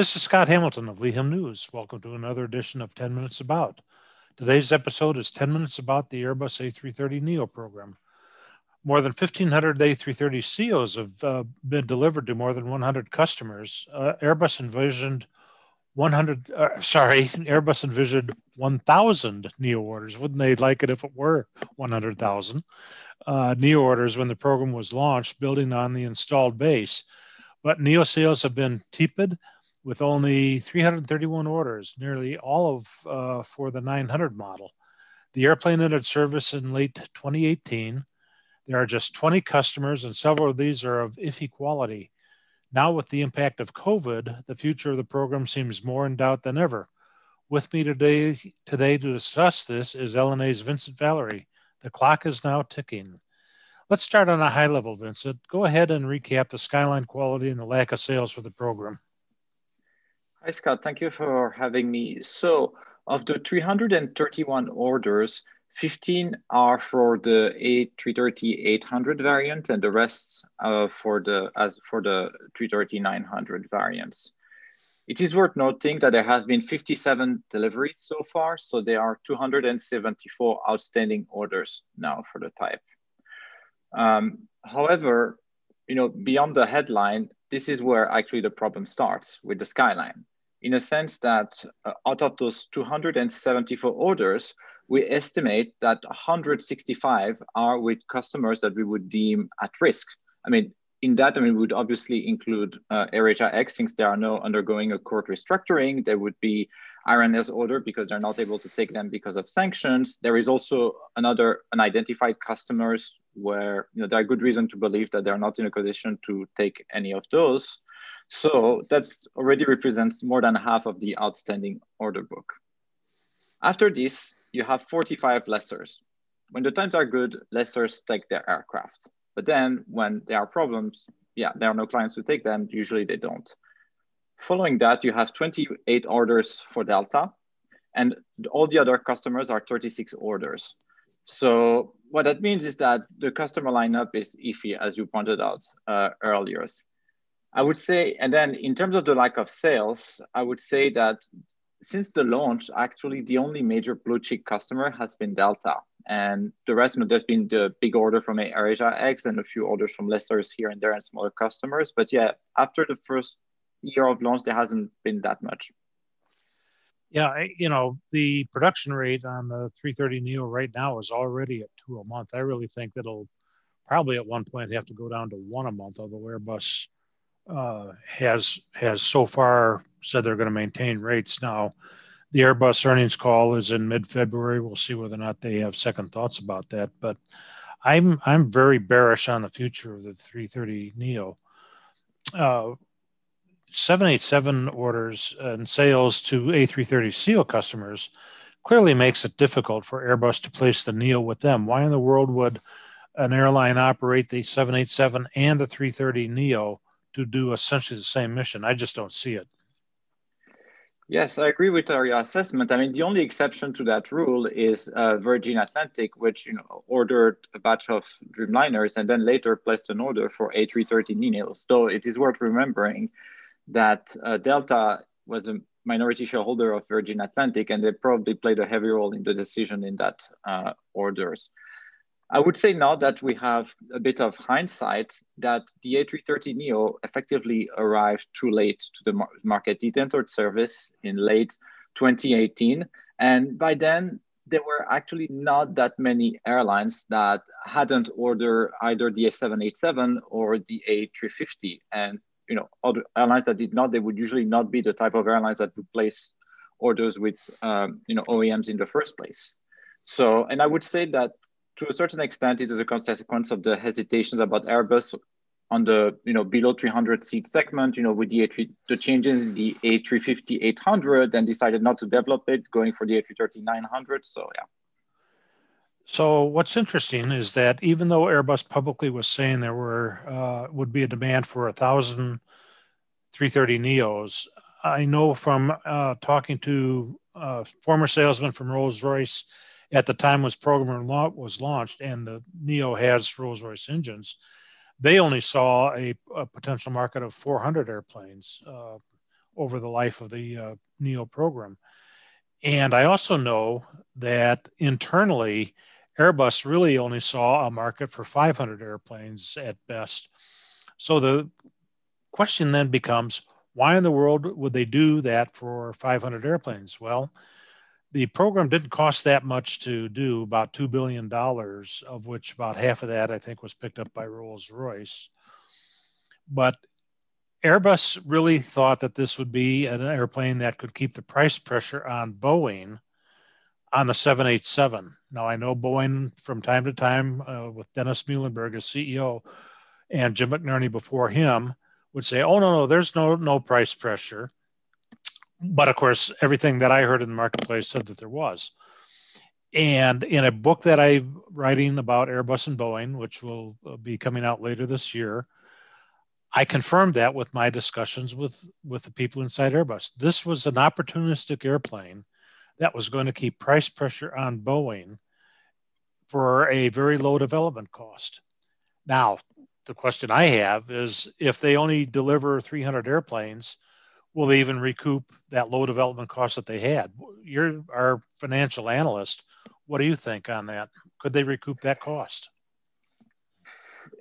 This is Scott Hamilton of Leeham News. Welcome to another edition of 10 Minutes About. Today's episode is 10 Minutes About the Airbus A330 NEO program. More than 1,500 A330 CEOs have been delivered to more than 100 customers. Airbus envisioned 1,000 NEO orders. Wouldn't they like it if it were 100,000 NEO orders when the program was launched, building on the installed base? But NEO sales have been tepid, with only 331 orders, nearly all for the 900 model. The airplane entered service in late 2018. There are just 20 customers, and several of these are of iffy quality. Now, with the impact of COVID, the future of the program seems more in doubt than ever. With me today to discuss this is LNA's Vincent Valerie. The clock is now ticking. Let's start on a high level, Vincent. Go ahead and recap the skyline quality and the lack of sales for the program. Hi, Scott. Thank you for having me. So, of the 331 orders, 15 are for the A330-800 variant, and the rest for the 330-900 variants. It is worth noting that there have been 57 deliveries so far, so there are 274 outstanding orders now for the type. However, beyond the headline, this is where actually the problem starts with the skyline, in a sense that out of those 274 orders, we estimate that 165 are with customers that we would deem at risk. We would obviously include AirAsia X, since they are now undergoing a court restructuring. There would be RNS order because they're not able to take them because of sanctions. There is also another unidentified customers where there are good reason to believe that they're not in a condition to take any of those. So that already represents more than half of the outstanding order book. After this, you have 45 lessors. When the times are good, lessors take their aircraft. But then when there are problems, there are no clients who take them. Usually they don't. Following that, you have 28 orders for Delta, and all the other customers are 36 orders. So what that means is that the customer lineup is iffy, as you pointed out earlier. I would say, and then in terms of the lack of sales, I would say that since the launch, actually, the only major blue chip customer has been Delta, and the rest, there's been the big order from AirAsia X and a few orders from lessors here and there and smaller customers. But after the first year of launch, there hasn't been that much. Yeah, the production rate on the 330 NEO right now is already at 2 a month. I really think that'll probably at one point have to go down to 1 a month, although Airbus has so far said they're going to maintain rates. Now, the Airbus earnings call is in mid-February. We'll see whether or not they have second thoughts about that. But I'm very bearish on the future of the 330 NEO. 787 orders and sales to A330 CO customers clearly makes it difficult for Airbus to place the NEO with them. Why in the world would an airline operate the 787 and the 330 NEO to do essentially the same mission? I just don't see it. Yes, I agree with your assessment. The only exception to that rule is Virgin Atlantic, which ordered a batch of Dreamliners and then later placed an order for A330 NEOs. So it is worth remembering that Delta was a minority shareholder of Virgin Atlantic, and they probably played a heavy role in the decision in that orders. I would say now that we have a bit of hindsight that the A330 NEO effectively arrived too late to the market. It entered service in late 2018. And by then, there were actually not that many airlines that hadn't ordered either the A787 or the A350. And other airlines that did not, they would usually not be the type of airlines that would place orders with, OEMs in the first place. So, and I would say that to a certain extent, it is a consequence of the hesitations about Airbus on the, below 300 seat segment, with the changes in the A350-800, and decided not to develop it, going for the A330-900. So, yeah. So what's interesting is that even though Airbus publicly was saying there would be a demand for 1,000 330 NEOs, I know from talking to former salesman from Rolls-Royce at the time was program was launched, and the NEO has Rolls-Royce engines, they only saw a potential market of 400 airplanes. over the life of the NEO program. And I also know that internally, Airbus really only saw a market for 500 airplanes at best. So the question then becomes, why in the world would they do that for 500 airplanes? Well, the program didn't cost that much to do, about $2 billion, of which about half of that, I think, was picked up by Rolls-Royce. But Airbus really thought that this would be an airplane that could keep the price pressure on Boeing on the 787. Now, I know Boeing from time to time with Dennis Muilenburg as CEO and Jim McNerney before him would say, oh, no, there's no price pressure. But of course, everything that I heard in the marketplace said that there was. And in a book that I'm writing about Airbus and Boeing, which will be coming out later this year, I confirmed that with my discussions with the people inside Airbus. This was an opportunistic airplane that was going to keep price pressure on Boeing for a very low development cost. Now, the question I have is, if they only deliver 300 airplanes, will they even recoup that low development cost that they had? You're our financial analyst. What do you think on that? Could they recoup that cost?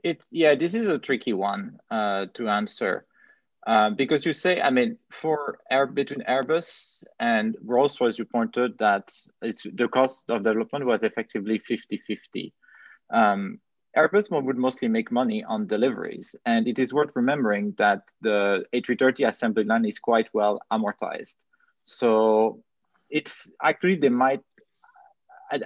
This is a tricky one to answer because you say, I mean, between Airbus and Rolls-Royce, you pointed that the cost of development was effectively 50-50. Airbus would mostly make money on deliveries, and it is worth remembering that the A330 assembly line is quite well amortized. So it's actually they might.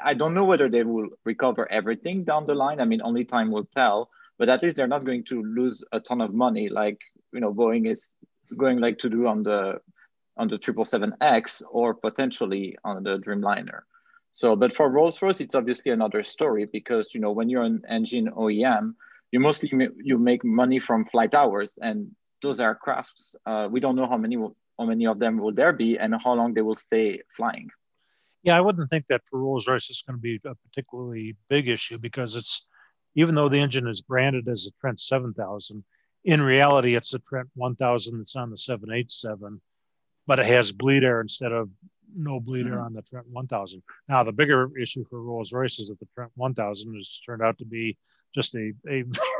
I don't know whether they will recover everything down the line. I mean, only time will tell, but at least they're not going to lose a ton of money like, you know, Boeing is going like to do on the 777X or potentially on the Dreamliner. So, but for Rolls-Royce, it's obviously another story because, you know, when you're an engine OEM, you make money from flight hours, and those aircrafts, we don't know how many of them will there be and how long they will stay flying. Yeah, I wouldn't think that for Rolls-Royce it's going to be a particularly big issue because it's, even though the engine is branded as a Trent 7000, in reality, it's a Trent 1000 that's on the 787, but it has bleed air instead of no bleed air on the Trent 1000. Now, the bigger issue for Rolls-Royce is that the Trent 1000 has turned out to be just a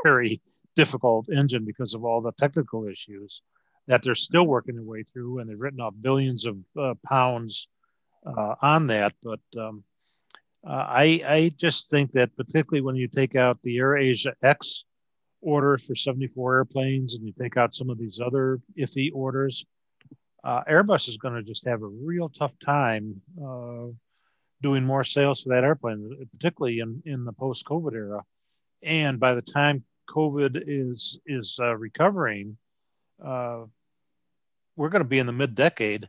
very difficult engine because of all the technical issues that they're still working their way through, and they've written off billions of pounds on that. But I just think that particularly when you take out the AirAsia X order for 74 airplanes and you take out some of these other iffy orders, Airbus is going to just have a real tough time doing more sales for that airplane, particularly in the post-COVID era. And by the time COVID is recovering, we're going to be in the mid-decade.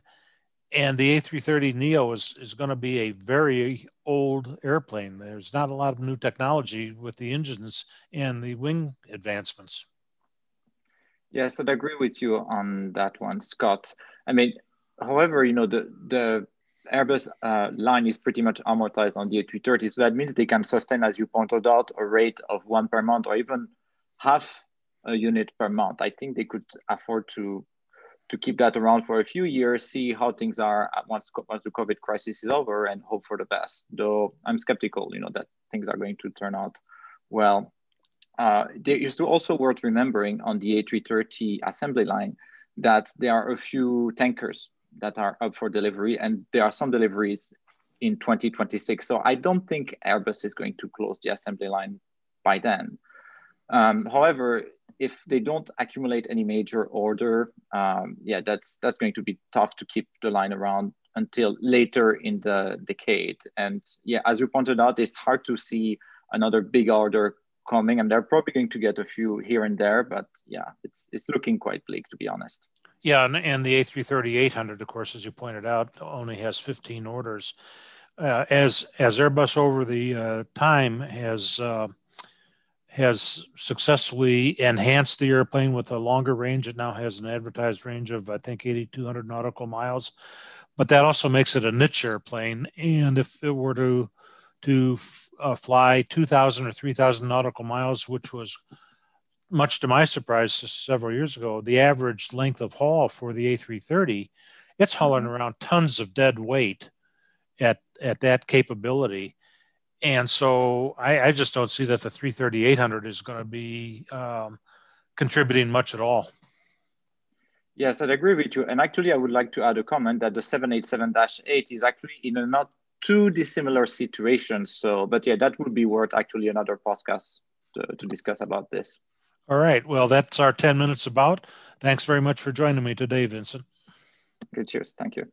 And the A330 NEO is going to be a very old airplane. There's not a lot of new technology with the engines and the wing advancements. Yes, I'd agree with you on that one, Scott. I mean, however, you know, the Airbus line is pretty much amortized on the A330. So that means they can sustain, as you pointed out, a rate of one per month or even half a unit per month. I think they could afford to keep that around for a few years, see how things are once the COVID crisis is over, and hope for the best. Though I'm skeptical, you know, that things are going to turn out well. There is also worth remembering on the A330 assembly line that there are a few tankers that are up for delivery, and there are some deliveries in 2026. So I don't think Airbus is going to close the assembly line by then. However, if they don't accumulate any major order, that's going to be tough to keep the line around until later in the decade. And yeah, as you pointed out, it's hard to see another big order coming, and they're probably going to get a few here and there, but yeah, it's looking quite bleak, to be honest. Yeah, and the A330-800, of course, as you pointed out, only has 15 orders. As Airbus over the time has successfully enhanced the airplane with a longer range. It now has an advertised range of, I think, 8,200 nautical miles, but that also makes it a niche airplane. And if it were to fly 2,000 or 3,000 nautical miles, which was much to my surprise several years ago, the average length of haul for the A330, it's hauling around tons of dead weight at that capability. And so I just don't see that the 330-800 is going to be contributing much at all. Yes, I'd agree with you. And actually, I would like to add a comment that the 787-8 is actually in a not too dissimilar situation. So, but yeah, that would be worth actually another podcast to discuss about this. All right. Well, that's our 10 minutes about. Thanks very much for joining me today, Vincent. Good. Cheers. Thank you.